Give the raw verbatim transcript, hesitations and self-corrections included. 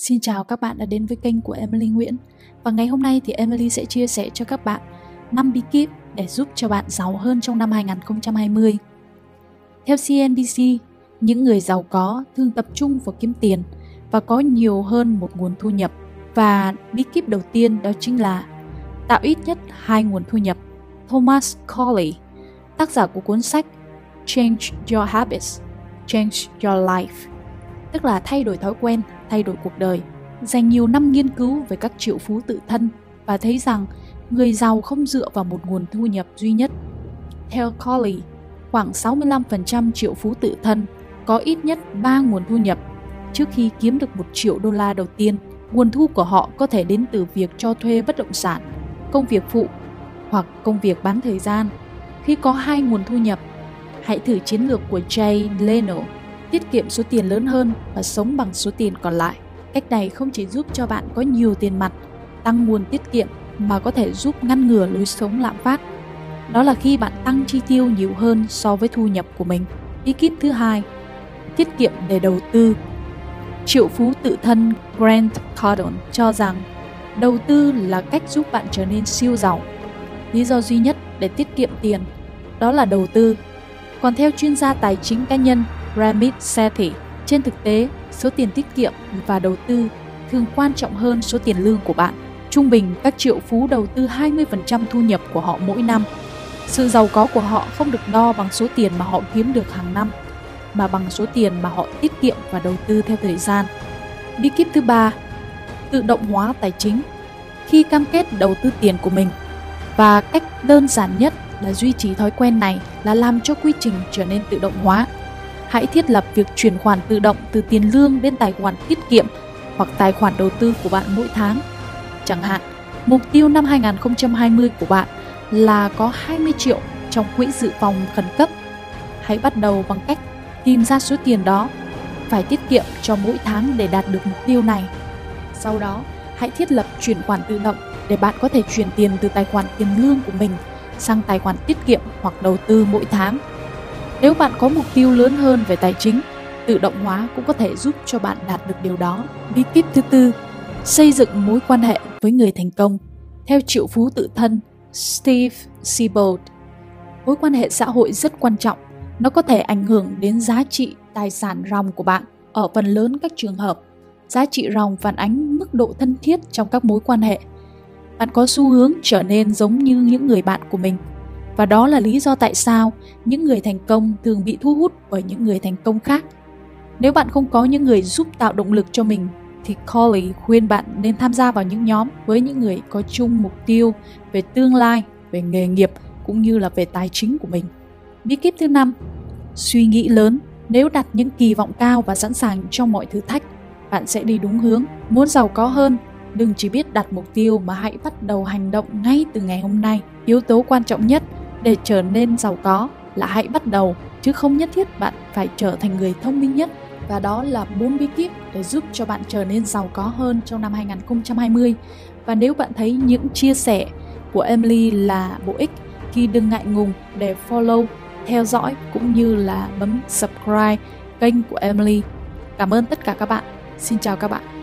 Xin chào các bạn đã đến với kênh của Emily Nguyễn. Và ngày hôm nay thì Emily sẽ chia sẻ cho các bạn năm bí kíp để giúp cho bạn giàu hơn trong năm hai không hai không. Theo xê en bê xê, những người giàu có thường tập trung vào kiếm tiền và có nhiều hơn một nguồn thu nhập. Và bí kíp đầu tiên đó chính là tạo ít nhất hai nguồn thu nhập. Thomas Corley, tác giả của cuốn sách Change Your Habits, Change Your Life, tức là thay đổi thói quen, thay đổi cuộc đời, dành nhiều năm nghiên cứu về các triệu phú tự thân và thấy rằng người giàu không dựa vào một nguồn thu nhập duy nhất. Theo Corley, khoảng sáu mươi lăm phần trăm triệu phú tự thân có ít nhất ba nguồn thu nhập. Trước khi kiếm được một triệu đô la đầu tiên, nguồn thu của họ có thể đến từ việc cho thuê bất động sản, công việc phụ hoặc công việc bán thời gian. Khi có hai nguồn thu nhập, hãy thử chiến lược của Jay Leno, tiết kiệm số tiền lớn hơn và sống bằng số tiền còn lại. Cách này không chỉ giúp cho bạn có nhiều tiền mặt, tăng nguồn tiết kiệm mà có thể giúp ngăn ngừa lối sống lạm phát. Đó là khi bạn tăng chi tiêu nhiều hơn so với thu nhập của mình. Bí kíp thứ hai, tiết kiệm để đầu tư. Triệu phú tự thân Grant Cardone cho rằng đầu tư là cách giúp bạn trở nên siêu giàu. Lý do duy nhất để tiết kiệm tiền đó là đầu tư. Còn theo chuyên gia tài chính cá nhân Ramit Sethi, trên thực tế, số tiền tiết kiệm và đầu tư thường quan trọng hơn số tiền lương của bạn. Trung bình, các triệu phú đầu tư hai mươi phần trăm thu nhập của họ mỗi năm. Sự giàu có của họ không được đo bằng số tiền mà họ kiếm được hàng năm, mà bằng số tiền mà họ tiết kiệm và đầu tư theo thời gian. Bí kíp thứ ba, tự động hóa tài chính. Khi cam kết đầu tư tiền của mình, và cách đơn giản nhất là duy trì thói quen này là làm cho quy trình trở nên tự động hóa. Hãy thiết lập việc chuyển khoản tự động từ tiền lương đến tài khoản tiết kiệm hoặc tài khoản đầu tư của bạn mỗi tháng. Chẳng hạn, mục tiêu năm hai không hai không của bạn là có hai mươi triệu trong quỹ dự phòng khẩn cấp. Hãy bắt đầu bằng cách tìm ra số tiền đó phải tiết kiệm cho mỗi tháng để đạt được mục tiêu này. Sau đó, hãy thiết lập chuyển khoản tự động để bạn có thể chuyển tiền từ tài khoản tiền lương của mình sang tài khoản tiết kiệm hoặc đầu tư mỗi tháng. Nếu bạn có mục tiêu lớn hơn về tài chính, tự động hóa cũng có thể giúp cho bạn đạt được điều đó. Bí kíp thứ tư, xây dựng mối quan hệ với người thành công. Theo triệu phú tự thân Steve Siebold, mối quan hệ xã hội rất quan trọng. Nó có thể ảnh hưởng đến giá trị tài sản ròng của bạn. Ở phần lớn các trường hợp, giá trị ròng phản ánh mức độ thân thiết trong các mối quan hệ. Bạn có xu hướng trở nên giống như những người bạn của mình. Và đó là lý do tại sao những người thành công thường bị thu hút bởi những người thành công khác. Nếu bạn không có những người giúp tạo động lực cho mình, thì Corley khuyên bạn nên tham gia vào những nhóm với những người có chung mục tiêu về tương lai, về nghề nghiệp cũng như là về tài chính của mình. Bí kíp thứ năm, suy nghĩ lớn. Nếu đặt những kỳ vọng cao và sẵn sàng cho mọi thử thách, bạn sẽ đi đúng hướng. Muốn giàu có hơn, đừng chỉ biết đặt mục tiêu mà hãy bắt đầu hành động ngay từ ngày hôm nay. Yếu tố quan trọng nhất để trở nên giàu có là hãy bắt đầu, chứ không nhất thiết bạn phải trở thành người thông minh nhất. Và đó là bốn bí kíp để giúp cho bạn trở nên giàu có hơn trong năm hai không hai không. Và nếu bạn thấy những chia sẻ của Emily là bổ ích thì đừng ngại ngùng để follow, theo dõi cũng như là bấm subscribe kênh của Emily. Cảm ơn tất cả các bạn. Xin chào các bạn.